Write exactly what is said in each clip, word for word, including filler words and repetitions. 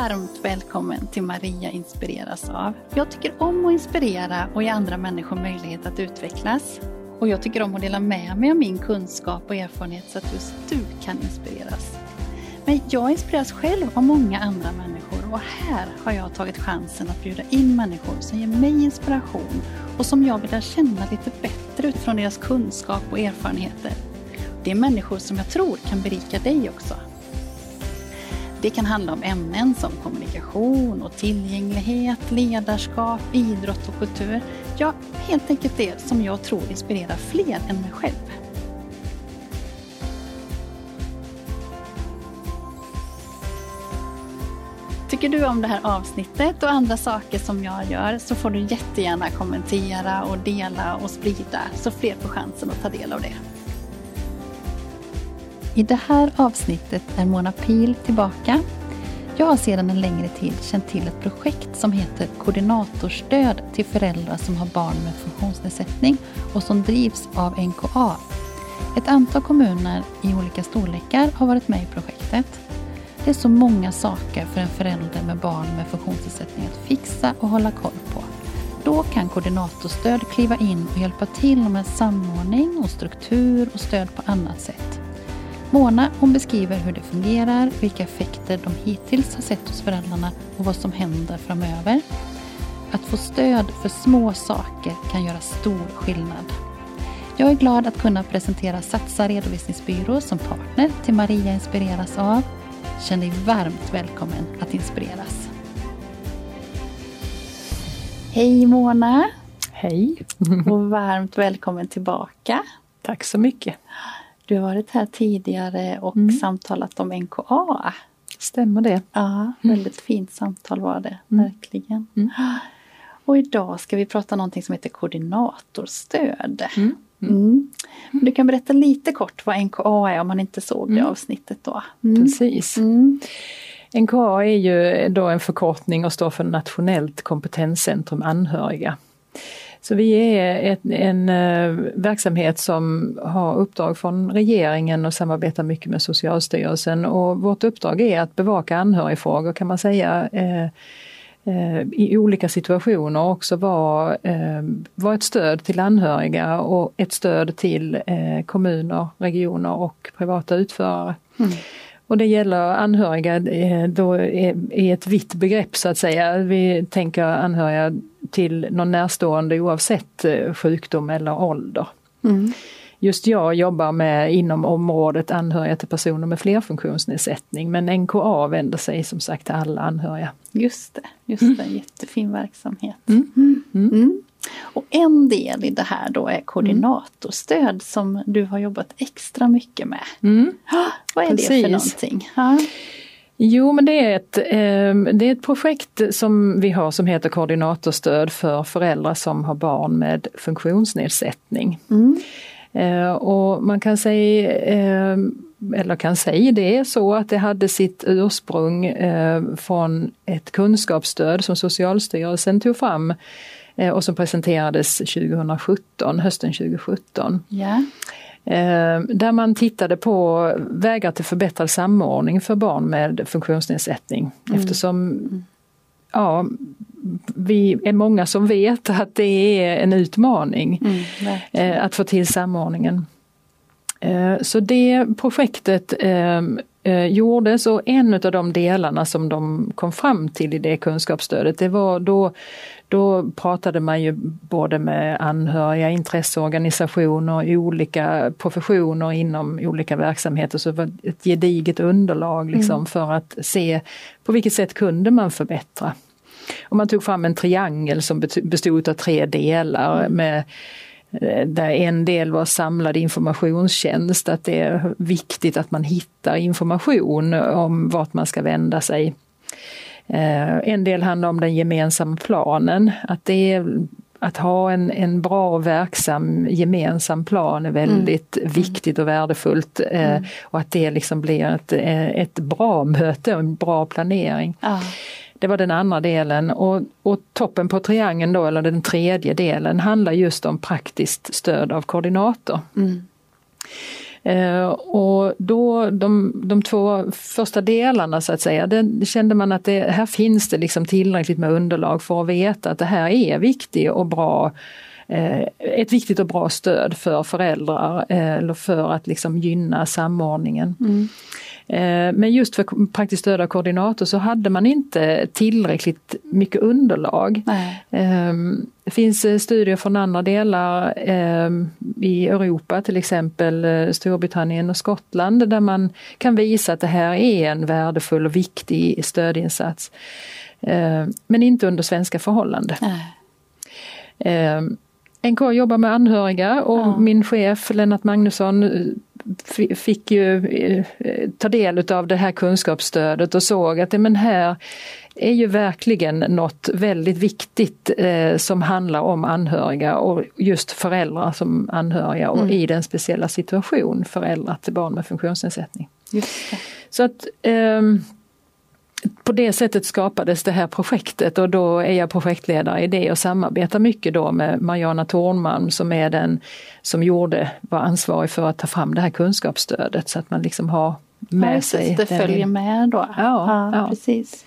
varmt välkommen till Maria Inspireras av. Jag tycker om att inspirera och ge andra människor möjlighet att utvecklas. Och jag tycker om att dela med mig av min kunskap och erfarenhet så att just du kan inspireras. Men jag inspireras själv av många andra människor och här har jag tagit chansen att bjuda in människor som ger mig inspiration och som jag vill lära känna lite bättre utifrån deras kunskap och erfarenheter. Det är människor som jag tror kan berika dig också. Det kan handla om ämnen som kommunikation och tillgänglighet, ledarskap, idrott och kultur. Ja, helt enkelt det som jag tror inspirerar fler än mig själv. Tycker du om det här avsnittet och andra saker som jag gör så får du jättegärna kommentera och dela och sprida så fler får chansen att ta del av det. I det här avsnittet är Mona Pihl tillbaka. Jag har sedan en längre tid känt till ett projekt som heter Koordinatorstöd till föräldrar som har barn med funktionsnedsättning och som drivs av N K A. Ett antal kommuner i olika storlekar har varit med i projektet. Det är så många saker för en förälder med barn med funktionsnedsättning att fixa och hålla koll på. Då kan koordinatorstöd kliva in och hjälpa till med samordning och struktur och stöd på annat sätt. Mona hon beskriver hur det fungerar, vilka effekter de hittills har sett hos föräldrarna och vad som händer framöver. Att få stöd för små saker kan göra stor skillnad. Jag är glad att kunna presentera Satsa redovisningsbyrå som partner till Maria Inspireras av. Känn dig varmt välkommen att inspireras. Hej Mona! Hej! Och varmt välkommen tillbaka. Tack så mycket. Du har varit här tidigare och mm. samtalat om N K A. Stämmer det? Ja, väldigt mm. fint samtal var det, mm. verkligen. Mm. Och idag ska vi prata om någonting som heter koordinatorstöd. Mm. Mm. Mm. Du kan berätta lite kort vad N K A är om man inte såg det mm. avsnittet då. Mm. Precis. Mm. N K A är ju då en förkortning och står för Nationellt kompetenscentrum anhöriga. Så vi är ett, en verksamhet som har uppdrag från regeringen och samarbetar mycket med Socialstyrelsen. Och vårt uppdrag är att bevaka anhörigfrågor kan man säga eh, eh, i olika situationer. Och också vara, eh, vara ett stöd till anhöriga och ett stöd till eh, kommuner, regioner och privata utförare. Mm. Och det gäller anhöriga då är ett vitt begrepp så att säga. Vi tänker anhöriga till någon närstående oavsett sjukdom eller ålder. Mm. Just jag jobbar med inom området anhöriga till personer med flerfunktionsnedsättning. Men N K A vänder sig som sagt till alla anhöriga. Just det, just det. Mm. Jättefin verksamhet. Mm. Mm. Mm. Mm. Och en del i det här då är koordinatorstöd som du har jobbat extra mycket med. Mm. Vad är Precis. det för någonting? Ja. Jo, men det är, ett, eh, det är ett projekt som vi har som heter koordinatorstöd för föräldrar som har barn med funktionsnedsättning. Mm. Eh, och man kan säga, eh, eller kan säga det är så att det hade sitt ursprung eh, från ett kunskapsstöd som Socialstyrelsen tog fram. Och som presenterades tjugohundrasjutton, hösten tjugohundrasjutton. Yeah. Där man tittade på vägar till förbättrad samordning för barn med funktionsnedsättning. Mm. Eftersom ja, vi är många som vet att det är en utmaning mm, att få till samordningen. Så det projektet gjordes och en av de delarna som de kom fram till i det kunskapsstödet, det var då, då pratade man ju både med anhöriga, intresseorganisationer, olika professioner inom olika verksamheter, så det var ett gediget underlag liksom, mm. för att se på vilket sätt kunde man förbättra. Och man tog fram en triangel som bestod av tre delar med där en del var samlad informationstjänst, att det är viktigt att man hittar information om vart man ska vända sig. En del handlar om den gemensamma planen, att, det är, att ha en, en bra och verksam gemensam plan är väldigt mm. viktigt och värdefullt mm. och att det liksom blir ett, ett bra möte och en bra planering. Ah. Det var den andra delen och, och toppen på triangeln då, eller den tredje delen, handlar just om praktiskt stöd av koordinator. Mm. Eh, och då de, de två första delarna så att säga, det kände man att det, här finns det liksom tillräckligt med underlag för att veta att det här är viktigt och bra, eh, ett viktigt och bra stöd för föräldrar eh, eller för att liksom gynna samordningen. Mm. Men just för praktiskt stöd av koordinator så hade man inte tillräckligt mycket underlag. Nej. Det finns studier från andra delar i Europa, till exempel Storbritannien och Skottland, där man kan visa att det här är en värdefull och viktig stödinsats. Men inte under svenska förhållanden. Nej. N K A jobbar med anhöriga och ja. Min chef Lennart Magnusson fick ju ta del av det här kunskapsstödet och såg att men här är ju verkligen något väldigt viktigt som handlar om anhöriga och just föräldrar som anhöriga och mm. i den speciella situation föräldrar till barn med funktionsnedsättning. Just det. Så att um, på det sättet skapades det här projektet och då är jag projektledare i det och samarbetar mycket då med Mariana Tornman som är den som gjorde, var ansvarig för att ta fram det här kunskapsstödet så att man liksom har med ja, sig. Det följer den. Med då. Ja, ja, ja. Precis.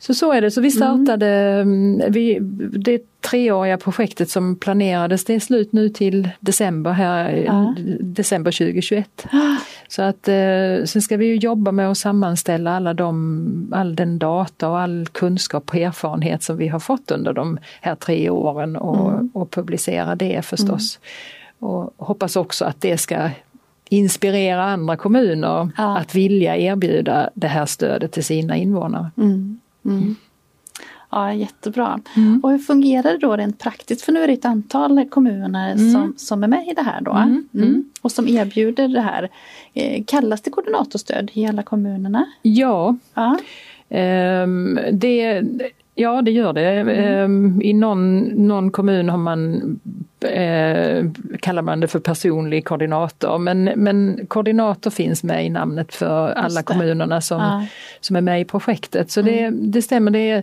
Så så är det. Så vi startade mm. vi, det treåriga projektet som planerades. Det är slut nu till december här, ja. december tjugohundratjugoett. Ah. Så att eh, sen ska vi ju jobba med att sammanställa alla de, all den data och all kunskap och erfarenhet som vi har fått under de här tre åren och, mm. och publicera det förstås. Mm. Och hoppas också att det ska inspirera andra kommuner ja. Att vilja erbjuda det här stödet till sina invånare. Mm. Mm. Ja, jättebra. Mm. Och hur fungerar det då rent praktiskt? För nu är det ett antal kommuner mm. som, som är med i det här då. Mm. Mm. Och som erbjuder det här. Kallas det koordinatorstöd i alla kommunerna? Ja, ja. Um, det, ja det gör det. Mm. Um, i någon, någon kommun har man, uh, kallar man det för personlig koordinator. Men, men koordinator finns med i namnet för alla kommunerna som, ja. Som är med i projektet. Så mm. det, det stämmer, det är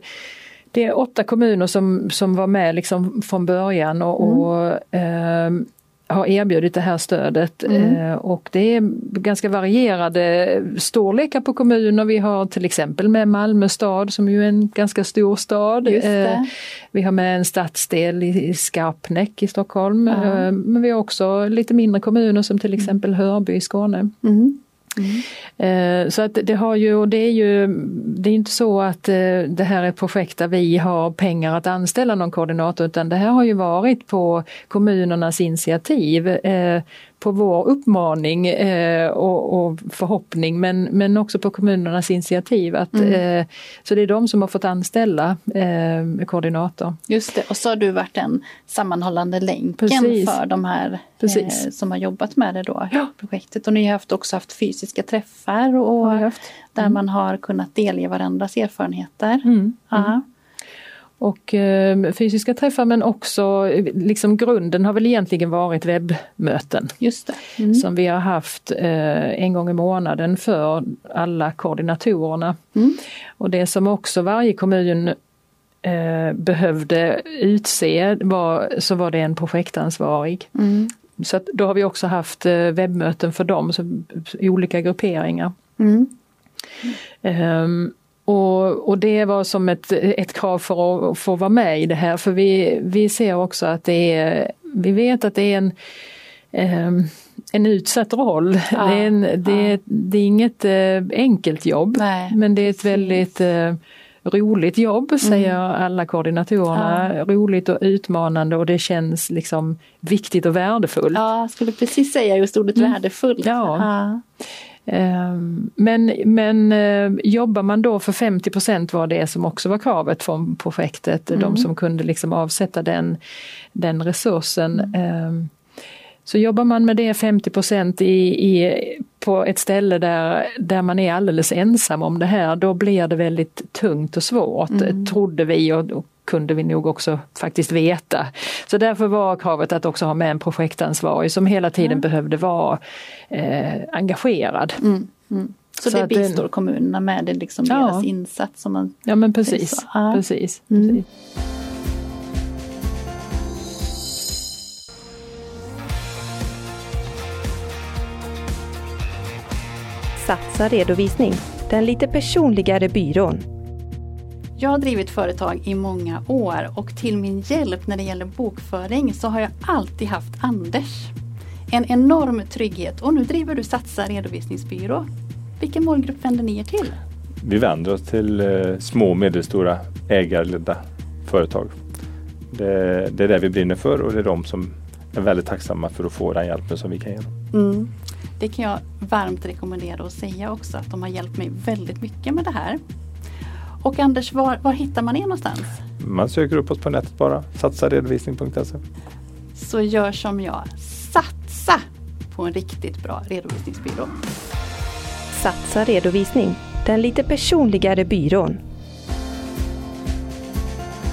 Det är åtta kommuner som, som var med liksom från början och, mm. och eh, har erbjudit det här stödet. Mm. Eh, och det är ganska varierade storlekar på kommuner. Vi har till exempel med Malmö stad som ju är en ganska stor stad. Eh, vi har med en stadsdel i Skarpnäck i Stockholm. Mm. Eh, men vi har också lite mindre kommuner som till exempel Hörby i Skåne. Mm. Mm. Så att det har ju, och det är ju, det är inte så att det här är ett projekt där vi har pengar att anställa någon koordinator, utan det här har ju varit på kommunernas initiativ, på vår uppmaning och förhoppning, men också på kommunernas initiativ. Att, mm. Så det är de som har fått anställa koordinator. Just det, och så har du varit en sammanhållande länken Precis. För de här Precis. Som har jobbat med det då, ja. Projektet. Och ni har också haft fysiska träffar och mm. där man har kunnat delge varandras erfarenheter. Mm. Mm. Och eh, fysiska träffar, men också liksom grunden har väl egentligen varit webbmöten. Just det. Mm. Som vi har haft eh, en gång i månaden för alla koordinatorerna. Mm. Och det som också varje kommun eh, behövde utse var, så var det en projektansvarig. Mm. Så att då har vi också haft webbmöten för dem, så olika grupperingar. Mm. Mm. Um, och, och det var som ett, ett krav för att få vara med i det här. För vi, vi ser också att det är, vi vet att det är en, um, en utsatt roll. Ja, det, är en, det, ja. är, det är inget uh, enkelt jobb, Nej. Men det är ett väldigt... Uh, roligt jobb, säger mm. alla koordinatorerna. Ja. Roligt och utmanande, och det känns liksom viktigt och värdefullt. Ja, jag skulle precis säga just ordet mm. värdefullt. Ja. Ja. Men, men jobbar man då för femtio procent var det som också var kravet från projektet. Mm. De som kunde liksom avsätta den, den resursen. Mm. Så jobbar man med det femtio procent i, i, på ett ställe där, där man är alldeles ensam om det här, då blir det väldigt tungt och svårt, mm. trodde vi, och, och kunde vi nog också faktiskt veta. Så därför var kravet att också ha med en projektansvarig som hela tiden mm. behövde vara eh, engagerad. Mm. Mm. Så, så det bistår det, kommunerna med det liksom ja. Deras insats. Som man, ja, men precis. Ja. precis, mm. precis. Satsa redovisning, den lite personligare byrån. Jag har drivit företag i många år och till min hjälp när det gäller bokföring så har jag alltid haft Anders. En enorm trygghet, och nu driver du Satsa redovisningsbyrå. Vilken målgrupp vänder ni er till? Vi vänder oss till eh, små och medelstora ägarledda företag. Det, det är det vi brinner för, och det är de som är väldigt tacksamma för att få den hjälpen som vi kan ge dem. Mm. Det kan jag varmt rekommendera och säga också, att de har hjälpt mig väldigt mycket med det här. Och Anders, var, var hittar man er någonstans? Man söker upp oss på nätet bara, satsa redovisning punkt se. Så gör som jag, satsa på en riktigt bra redovisningsbyrå. Satsa redovisning, den lite personligare byrån.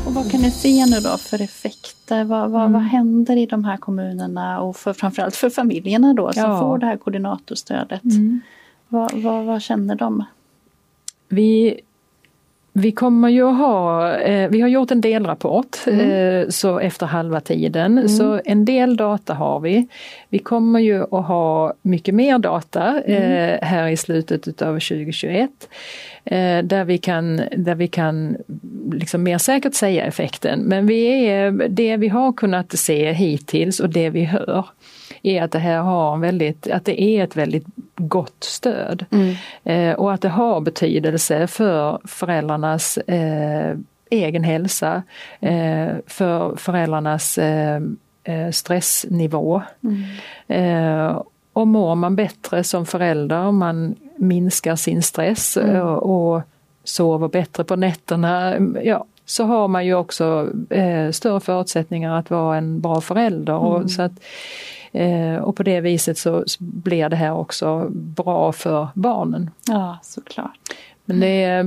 Och vad kan ni se nu då för effekter? Vad, vad, mm. vad händer i de här kommunerna och för, framförallt för familjerna då som ja. får det här koordinatorstödet? Mm. Vad, vad, vad känner de? Vi... Vi kommer ju att ha, eh, vi har gjort en delrapport mm. eh, så efter halva tiden. Mm. Så en del data har vi. Vi kommer ju att ha mycket mer data eh, här i slutet av tjugohundratjugoett. Eh, där vi kan, där vi kan liksom mer säkert säga effekten. Men vi är, det vi har kunnat se hittills och det vi hör är att det här har en väldigt, att det är ett väldigt gott stöd. Mm. Eh, och att det har betydelse för föräldrarnas eh, egen hälsa, eh, för föräldrarnas eh, stressnivå. Mm. Eh, och mår man bättre som förälder, man minskar sin stress mm. och, och sover bättre på nätterna, ja. Så har man ju också eh, större förutsättningar att vara en bra förälder. Mm. Och, så att, eh, och på det viset så, så blir det här också bra för barnen. Ja, såklart. Men det,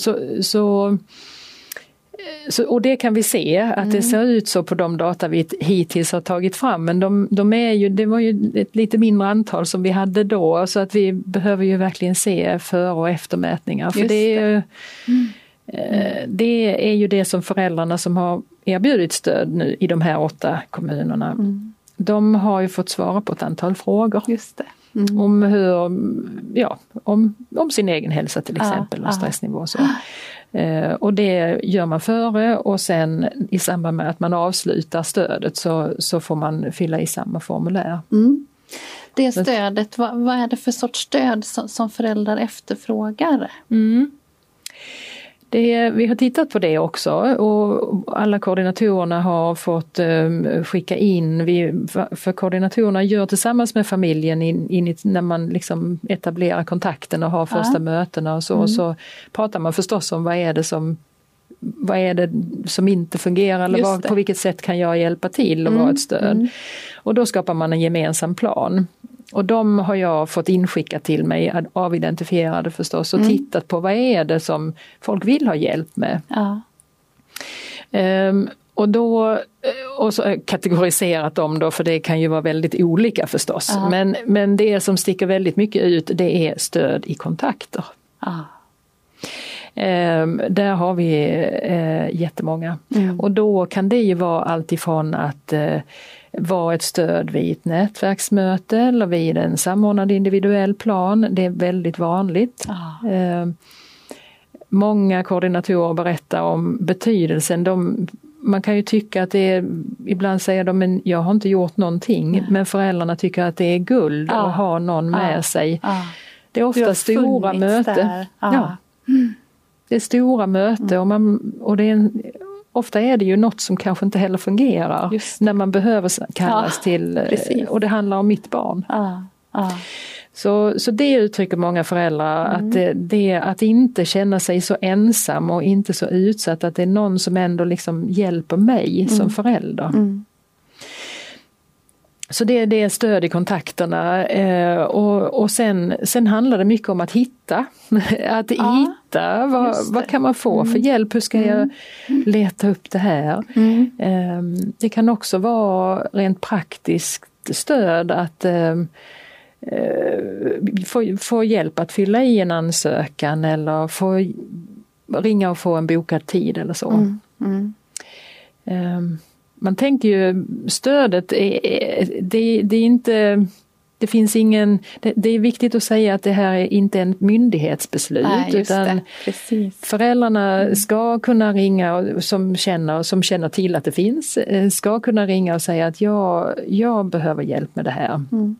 så, så, så, och det kan vi se att mm. det ser ut så på de data vi hittills har tagit fram. Men de, de är ju, det var ju ett lite mindre antal som vi hade då. Så att vi behöver ju verkligen se för- och eftermätningar. För Just det är ju... Mm. Mm. Det är ju det som föräldrarna som har erbjudit stöd nu i de här åtta kommunerna. Mm. De har ju fått svara på ett antal frågor. Just det. Mm. Om hur, ja, om, om sin egen hälsa till exempel ah, och stressnivå. Och, så. Ah. och det gör man före, och sen i samband med att man avslutar stödet så, så får man fylla i samma formulär. Mm. Det stödet, vad, vad är det för sorts stöd som, som föräldrar efterfrågar? Mm. Det, vi har tittat på det också, och alla koordinatorerna har fått um, skicka in, vi, för koordinatorerna gör tillsammans med familjen in, in, när man liksom etablerar kontakten och har första ja. mötena och så, mm. och så pratar man förstås om vad är det som, vad är det som inte fungerar, eller vad, på vilket sätt kan jag hjälpa till och mm. vara ett stöd. Mm. Och då skapar man en gemensam plan. Och de har jag fått inskicka till mig, avidentifierade förstås, och mm. tittat på vad är det som folk vill ha hjälp med. Ja. Um, och då och så kategoriserat dem då, för det kan ju vara väldigt olika förstås. Ja. Men, men det som sticker väldigt mycket ut, det är stöd i kontakter. Ja. Um, där har vi uh, jättemånga. Mm. Och då kan det ju vara allt ifrån att uh, vara ett stöd vid ett nätverksmöte eller vid en samordnad individuell plan. Det är väldigt vanligt. Ah. Eh, många koordinatorer berättar om betydelsen. De, man kan ju tycka att det är, ibland säger de, men jag har inte gjort någonting. Nej. Men föräldrarna tycker att det är guld ah. att ha någon med ah. sig. Ah. Det är ofta stora möten. Ah. Ja. Mm. Det är stora möten mm. och, man, och det är en... Ofta är det ju något som kanske inte heller fungerar när man behöver kallas ja, till, precis. Och det handlar om mitt barn. Ja, ja. Så, så det uttrycker många föräldrar, mm. att, det, det, att inte känna sig så ensam och inte så utsatt, att det är någon som ändå liksom hjälper mig mm. som förälder. Mm. Så det är det stöd i kontakterna eh, och, och sen, sen handlar det mycket om att hitta, att ja, hitta vad, vad kan man få mm. för hjälp, hur ska mm. jag leta upp det här. Mm. Eh, det kan också vara rent praktiskt stöd att eh, få, få hjälp att fylla i en ansökan eller få ringa och få en bokad tid eller så. Mm. Mm. Eh, Man tänker ju, stödet, är, det, det är inte Det finns ingen, det, det är viktigt att säga att det här är inte en myndighetsbeslut. Nej, utan föräldrarna mm. ska kunna ringa och, som känner som känner till att det finns, ska kunna ringa och säga att jag, jag behöver hjälp med det här. Mm.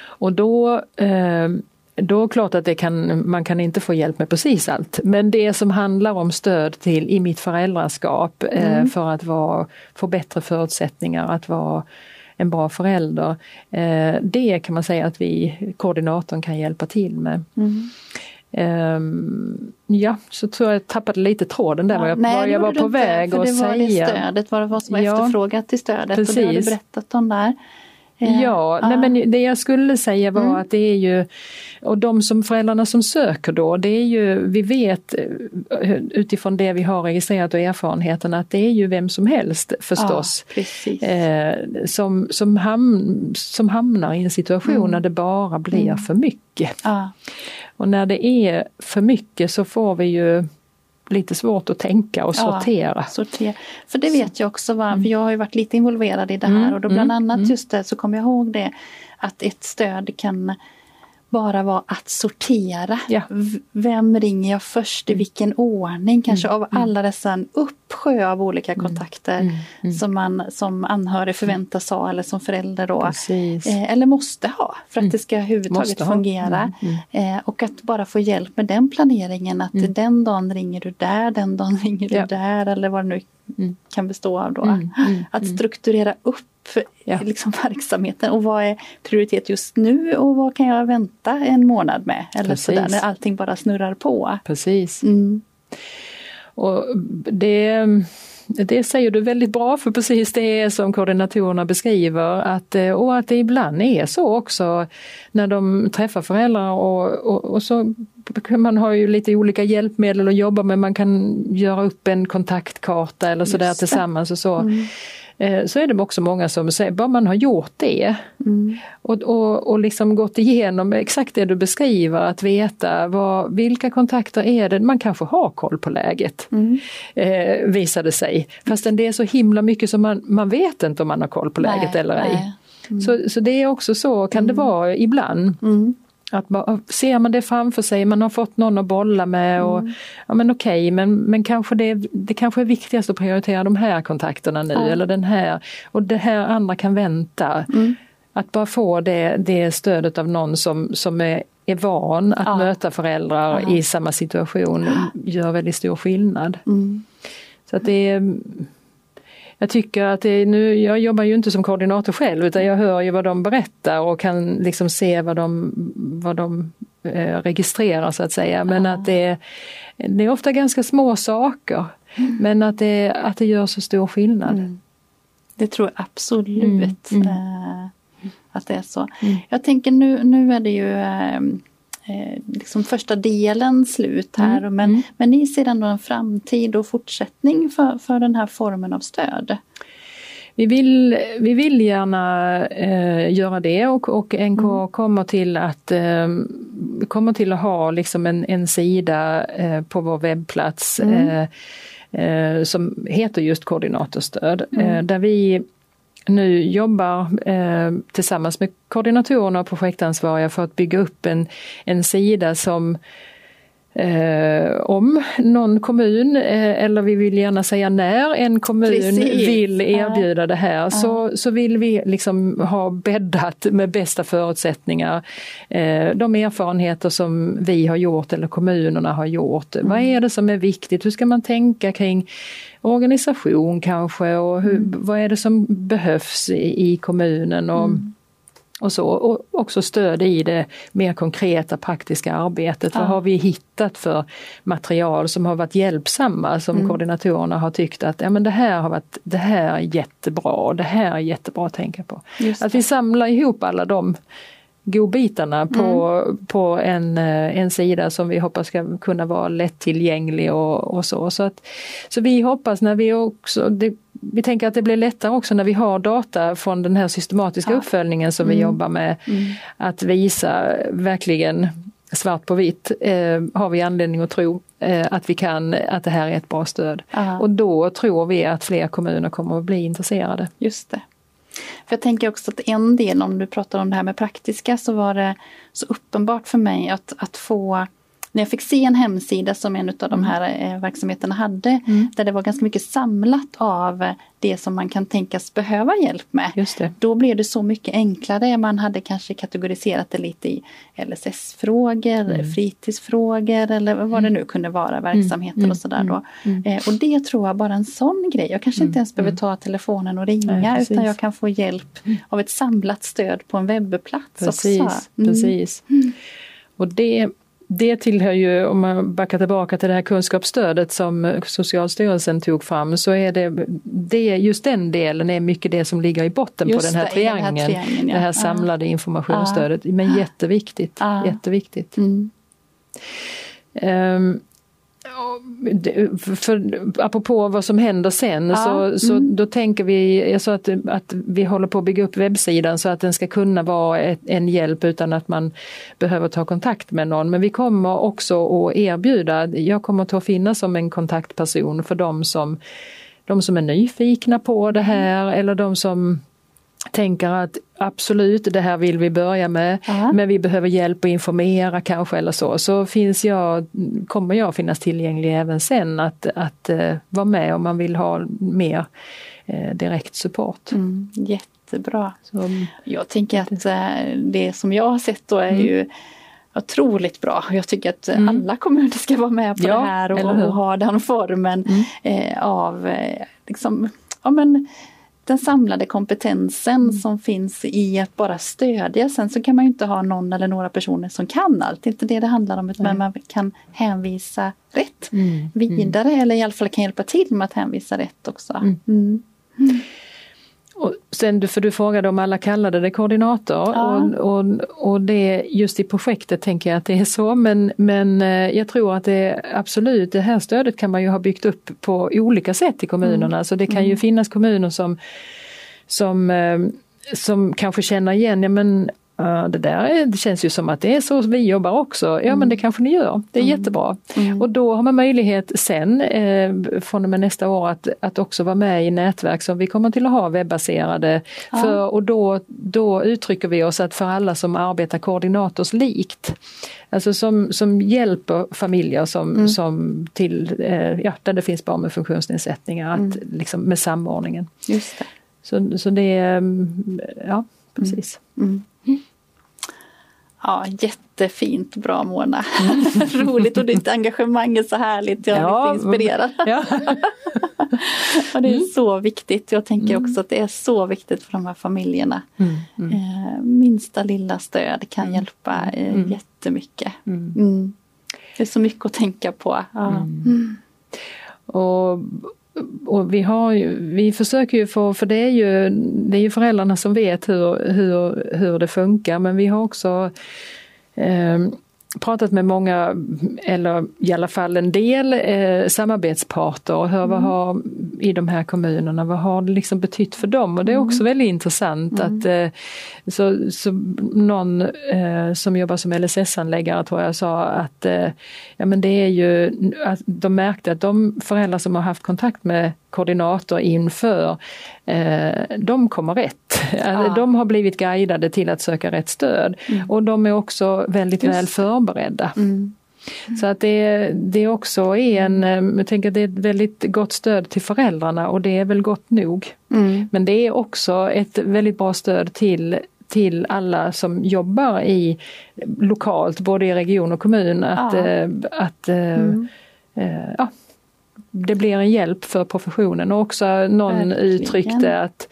Och då eh, Då är det klart att det kan, man kan inte få hjälp med precis allt. Men det som handlar om stöd till i mitt föräldraskap mm. eh, för att vara, få bättre förutsättningar att vara en bra förälder. Eh, det kan man säga att vi, koordinatorn, kan hjälpa till med. Mm. Um, ja, så tror jag, jag tappade lite tråden där. Ja, var jag, nej, var, jag var på inte, väg att säga. Det var det stödet, var det vad som var ja, efterfrågat till stödet. Precis. Och det har du berättat om där. Ja, ja. Nej, men det jag skulle säga var mm. att det är ju, och de som föräldrarna som söker då, det är ju, vi vet utifrån det vi har registrerat och erfarenheten att det är ju vem som helst förstås. Ja, precis. Eh, som, som, ham, som hamnar i en situation mm. när det bara blir mm. för mycket. Ja. Och när det är för mycket så får vi ju lite svårt att tänka och sortera. Ja, sortera. För det vet jag också. Va? Mm. För jag har ju varit lite involverad i det här. Mm, och då bland mm, annat mm. just det så kommer jag ihåg det. Att ett stöd kan bara vara att sortera. Ja. V- vem ringer jag först? I vilken ordning? Kanske mm, av mm. alla dessa uppsjö av olika kontakter. Mm, mm, som man som anhörig förväntas ha. Eller som förälder då. Eh, eller måste ha. För att mm. det ska överhuvudtaget fungera. Mm, mm. Eh, och att bara få hjälp med den planeringen. Att mm. den dagen ringer du där. Den dagen ringer du ja. där. Eller vad det nu mm. kan bestå av då. Mm, mm, att strukturera upp. För ja. liksom verksamheten och vad är prioritet just nu och vad kan jag vänta en månad med eller sådär, när allting bara snurrar på. Precis. Mm. Och det, det säger du väldigt bra, för precis det som koordinatorerna beskriver, att, och att det ibland är så också när de träffar föräldrar och, och, och så. Man har ju lite olika hjälpmedel att jobba med, man kan göra upp en kontaktkarta eller sådär tillsammans och så. Mm. Så är det också många som säger, bara man har gjort det mm. och, och, och liksom gått igenom exakt det du beskriver, att veta vad, vilka kontakter är det, man kanske har koll på läget mm. eh, visade sig, fastän det är så himla mycket som man, man vet inte om man har koll på läget nej, eller ej mm. så, så det är också så, kan mm. det vara ibland mm. att bara, ser man det framför sig, man har fått någon att bolla med och mm. ja men okej, men, men kanske det, det kanske är viktigast att prioritera de här kontakterna nu mm. eller den här, och det här andra kan vänta. Mm. Att bara få det, det stödet av någon som, som är, är van att ja. möta föräldrar ja. i samma situation gör väldigt stor skillnad. Mm. Så att det är... Jag tycker att det, nu, jag jobbar ju inte som koordinator själv, utan jag hör ju vad de berättar och kan liksom se vad de, vad de eh, registrerar så att säga. Men ja. att det, det är ofta ganska små saker, mm. men att det, att det gör så stor skillnad. Mm. Det tror jag absolut mm. eh, att det är så. Mm. Jag tänker nu, nu är det ju... Eh, Eh, liksom första delen slut här mm, men, mm. men ni ser ändå en framtid och fortsättning för, för den här formen av stöd. Vi vill, vi vill gärna eh, göra det och, och N K A mm. kommer till att eh, kommer till att ha liksom en, en sida eh, på vår webbplats mm. eh, eh, som heter just Koordinatorstöd mm. eh, där vi nu jobbar eh, tillsammans med koordinatorerna och projektansvariga för att bygga upp en, en sida som eh, om någon kommun eh, eller vi vill gärna säga när en kommun Precis. vill erbjuda ja. det här så, ja. så vill vi liksom ha bäddat med bästa förutsättningar eh, de erfarenheter som vi har gjort eller kommunerna har gjort. Mm. Vad är det som är viktigt? Hur ska man tänka kring organisation kanske och hur, mm. vad är det som behövs i, i kommunen och, mm. och så. Och också stöd i det mer konkreta praktiska arbetet. Ah. Vad har vi hittat för material som har varit hjälpsamma som mm. koordinatorerna har tyckt att ja, men det här har varit, det här är jättebra och det här är jättebra att tänka på. Att vi samlar ihop alla de godbitarna på, mm. på en, en sida som vi hoppas ska kunna vara lättillgänglig och, och så. Så, att, så vi hoppas när vi också, det, vi tänker att det blir lättare också när vi har data från den här systematiska ja. uppföljningen som mm. vi jobbar med mm. att visa verkligen svart på vitt eh, har vi anledning att tro eh, att vi kan, att det här är ett bra stöd. Aha. Och då tror vi att fler kommuner kommer att bli intresserade. Just det. För jag tänker också att en del, om du pratar om det här med praktiska, så var det så uppenbart för mig att, att få, när jag fick se en hemsida som en av de här eh, verksamheterna hade, mm. där det var ganska mycket samlat av det som man kan tänkas behöva hjälp med. Just det. Då blev det så mycket enklare. Man hade kanske kategoriserat det lite i L S S-frågor, mm. fritidsfrågor eller vad mm. det nu kunde vara, verksamheter mm. och sådär då. Mm. Eh, och det tror jag bara en sån grej. Jag kanske mm. inte ens behöver ta telefonen och ringa, ja, utan jag kan få hjälp av ett samlat stöd på en webbplats. Precis, också. Mm. precis. Mm. Och det... Det tillhör ju, om man backar tillbaka till det här kunskapsstödet som Socialstyrelsen tog fram, så är det, det just den delen är mycket det som ligger i botten just på den här, det, triangeln, den här triangeln. Ja. Det här samlade ah. informationsstödet. Men jätteviktigt. Ah. jätteviktigt. Mm. Um, För, apropå vad som händer sen, ja, så, så mm. då tänker vi, jag sa att, att vi håller på att bygga upp webbsidan så att den ska kunna vara ett, en hjälp utan att man behöver ta kontakt med någon. Men vi kommer också att erbjuda, jag kommer att finnas som en kontaktperson för de som, de som är nyfikna på det här, mm. eller de som tänker att absolut, det här vill vi börja med. Aha. Men vi behöver hjälp att informera kanske eller så. Så finns jag, kommer jag finnas tillgänglig även sen att, att uh, vara med om man vill ha mer uh, direkt support. Mm, jättebra. Så, jag tänker att uh, det som jag har sett då är mm. ju otroligt bra. Jag tycker att mm. alla kommuner ska vara med på ja, det här och, och ha den formen mm. uh, av uh, liksom, ja men den samlade kompetensen mm. som finns i att bara stödja. Sen så kan man ju inte ha någon eller några personer som kan allt. Det är inte det det handlar om. Men man kan hänvisa rätt mm. vidare. Mm. Eller i alla fall kan hjälpa till med att hänvisa rätt också. Mm. Mm. Mm. Och sen du, för du frågade om alla kallade det koordinator. Ja. Och, och, och det just i projektet tänker jag att det är så. Men, men jag tror att det absolut, det här stödet kan man ju ha byggt upp på olika sätt i kommunerna. Mm. Så det kan ju mm. finnas kommuner som, som, som kanske känner igen, ja men Uh, det där är, det känns ju som att det är så vi jobbar också. Ja mm. men det kanske ni gör. Det är mm. jättebra. Mm. Och då har man möjlighet sen eh, från och med nästa år att, att också vara med i nätverk som vi kommer till att ha webbaserade. Ja. För, och då, då uttrycker vi oss att för alla som arbetar koordinators likt. Alltså som, som hjälper familjer som, mm. som till, eh, ja, där det finns barn med funktionsnedsättningar att, mm. liksom, med samordningen. Just det. Så, så det är, ja precis. Mm. Mm. Ja, jättefint. Bra, Mona. Mm. Roligt, och ditt engagemang är så härligt. Jag är ja, lite inspirerad. Ja. Och det är mm. så viktigt. Jag tänker också att det är så viktigt för de här familjerna. Mm. Mm. Minsta lilla stöd kan mm. hjälpa mm. jättemycket. Mm. Mm. Det är så mycket att tänka på. Ja. Mm. Mm. Och... Och vi, har ju, vi försöker ju få, för det är ju, det är ju föräldrarna som vet hur, hur, hur det funkar. Men vi har också eh, pratat med många, eller i alla fall en del eh, samarbetsparter. Och hör mm. vad har i de här kommunerna, vad har det liksom betytt för dem? Och det är också mm. väldigt intressant mm. att eh, så, så någon eh, som jobbar som L S S-anläggare tror jag sa att eh, ja, men det är ju, att de märkte att de föräldrar som har haft kontakt med koordinator inför, eh, de kommer rätt. Ja. De har blivit guidade till att söka rätt stöd. Mm. Och de är också väldigt Just. väl förberedda. Mm. Mm. Så att det, det också är en, jag tänker att det är ett väldigt gott stöd till föräldrarna och det är väl gott nog. Mm. Men det är också ett väldigt bra stöd till till alla som jobbar i lokalt, både i region och kommun, att, ja. att mm. eh, ja, det blir en hjälp för professionen. Och också någon Verkligen. uttryckte att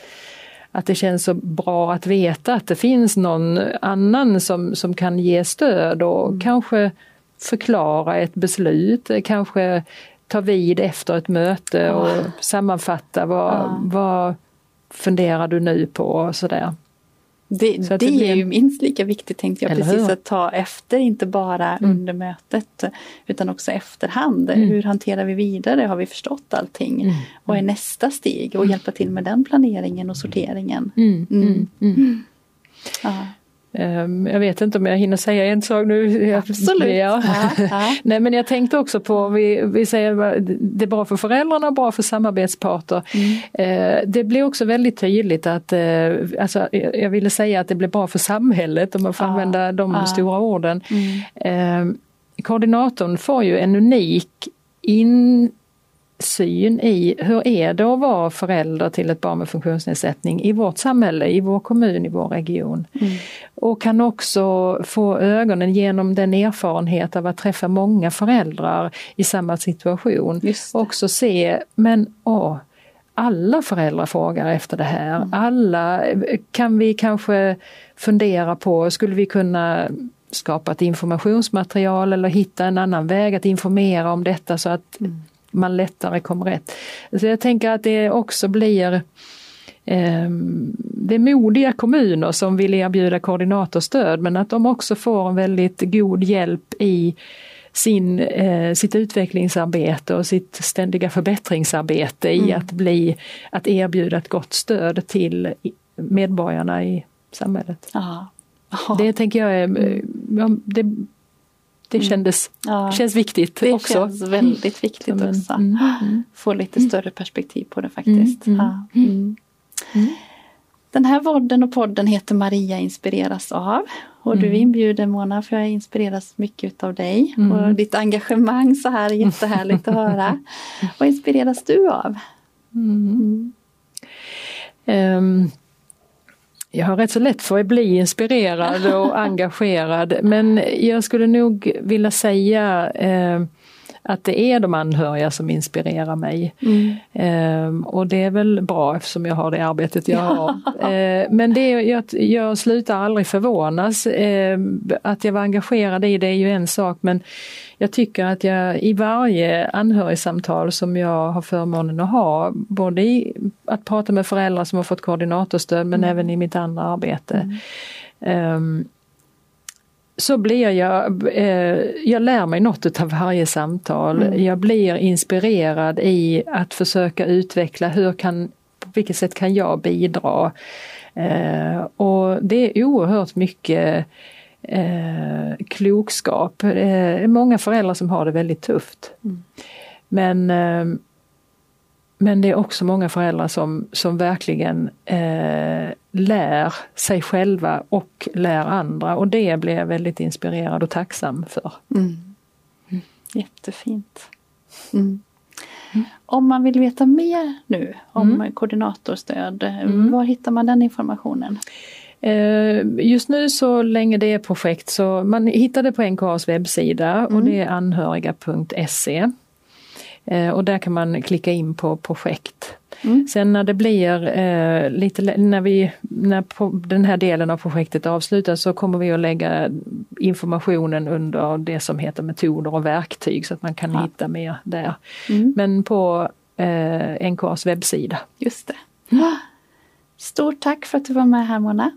Att det känns så bra att veta att det finns någon annan som, som kan ge stöd och mm. kanske förklara ett beslut. Kanske ta vid efter ett möte oh. och sammanfatta vad, ah. vad funderar du nu på och sådär. Det, så det, det blir... är ju minst lika viktigt tänkte jag, eller precis hur? Att ta efter, inte bara mm. under mötet utan också efterhand. Mm. Hur hanterar vi vidare? Har vi förstått allting? Mm. Vad är nästa steg? Och hjälpa till med den planeringen och sorteringen. Mm. Mm. Mm. Mm. Mm. Ja. Jag vet inte om jag hinner säga en sak nu. Absolut. Ja. Ja, ja. Nej, men jag tänkte också på, vi, vi säger det är bra för föräldrarna, bra för samarbetsparter. Mm. Det blir också väldigt tydligt att, alltså, jag ville säga att det blir bra för samhället om man får ja. använda de ja. stora orden. Mm. Koordinatorn får ju en unik in... syn i hur är det att vara förälder till ett barn med funktionsnedsättning i vårt samhälle, i vår kommun, i vår region. Mm. Och kan också få ögonen genom den erfarenhet av att träffa många föräldrar i samma situation. Också se, men åh, alla föräldrar frågar efter det här. Mm. Alla, kan vi kanske fundera på, skulle vi kunna skapa ett informationsmaterial eller hitta en annan väg att informera om detta så att mm. man lättare kommer rätt. Så jag tänker att det också blir eh, det är modiga kommuner som vill erbjuda koordinatorstöd, men att de också får en väldigt god hjälp i sin, eh, sitt utvecklingsarbete och sitt ständiga förbättringsarbete i mm. att, bli, att erbjuda ett gott stöd till medborgarna i samhället. Aha. Aha. Det tänker jag är... Ja, det, Det kändes, mm. ja. känns viktigt det också. Det känns väldigt viktigt mm. också. Mm. Mm. Få lite större perspektiv på det faktiskt. Mm. Mm. Ja. Mm. Mm. Den här vården och podden heter Maria Inspireras av. Och mm. du inbjuder, Mona, för jag inspireras mycket av dig. Mm. Och ditt engagemang så här är jättehärligt att höra. Vad inspireras du av? Mm. Mm. Um. Jag har rätt så lätt för att bli inspirerad och engagerad. Men jag skulle nog vilja säga eh, att det är de anhöriga som inspirerar mig. Mm. Eh, och det är väl bra eftersom jag har det arbetet jag har. Eh, men det, jag, jag slutar aldrig förvånas. Eh, att jag var engagerad i det är ju en sak. Men jag tycker att jag i varje anhörigsamtal som jag har förmånen att ha, både i att prata med föräldrar som har fått koordinatorstöd men mm. även i mitt andra arbete, mm. um, så blir jag, eh, jag lär mig något av varje samtal. Mm. Jag blir inspirerad i att försöka utveckla hur kan, på vilket sätt kan jag bidra. Eh, och det är oerhört mycket Eh, klokskap. Eh, många föräldrar som har det väldigt tufft. Mm. Men, eh, men det är också många föräldrar som, som verkligen eh, lär sig själva och lär andra. Och det blir jag väldigt inspirerad och tacksam för. Mm. Mm. Jättefint. Mm. Mm. Om man vill veta mer nu om mm. koordinatorstöd, mm. var hittar man den informationen? Just nu så länge det är projekt så man hittar det på N K A:s webbsida mm. och det är anhöriga punkt se och där kan man klicka in på projekt. Mm. Sen när det blir eh, lite, när vi, när den här delen av projektet avslutas så kommer vi att lägga informationen under det som heter metoder och verktyg så att man kan ja. hitta mer där. Mm. Men på eh, N K A:s webbsida. Just det. Mm. Stort tack för att du var med här, Mona.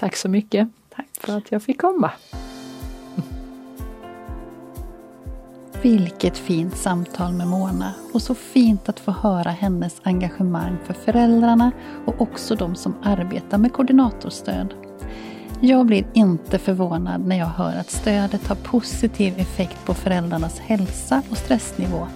Tack så mycket. Tack för att jag fick komma. Vilket fint samtal med Mona. Och så fint att få höra hennes engagemang för föräldrarna och också de som arbetar med koordinatorstöd. Jag blir inte förvånad när jag hör att stödet har positiv effekt på föräldrarnas hälsa och stressnivå.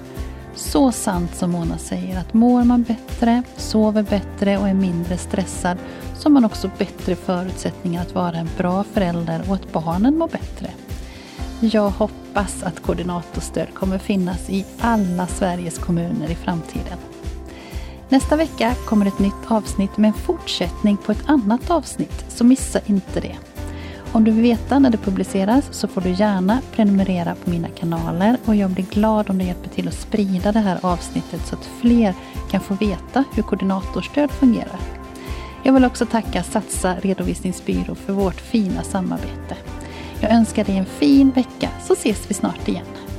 Så sant som Mona säger att mår man bättre, sover bättre och är mindre stressad så har man också bättre förutsättningar att vara en bra förälder och att barnen mår bättre. Jag hoppas att koordinatorstöd kommer finnas i alla Sveriges kommuner i framtiden. Nästa vecka kommer ett nytt avsnitt med en fortsättning på ett annat avsnitt, så missa inte det. Om du vill veta när det publiceras så får du gärna prenumerera på mina kanaler och jag blir glad om du hjälper till att sprida det här avsnittet så att fler kan få veta hur koordinatorstöd fungerar. Jag vill också tacka Satsa redovisningsbyrå för vårt fina samarbete. Jag önskar dig en fin vecka så ses vi snart igen.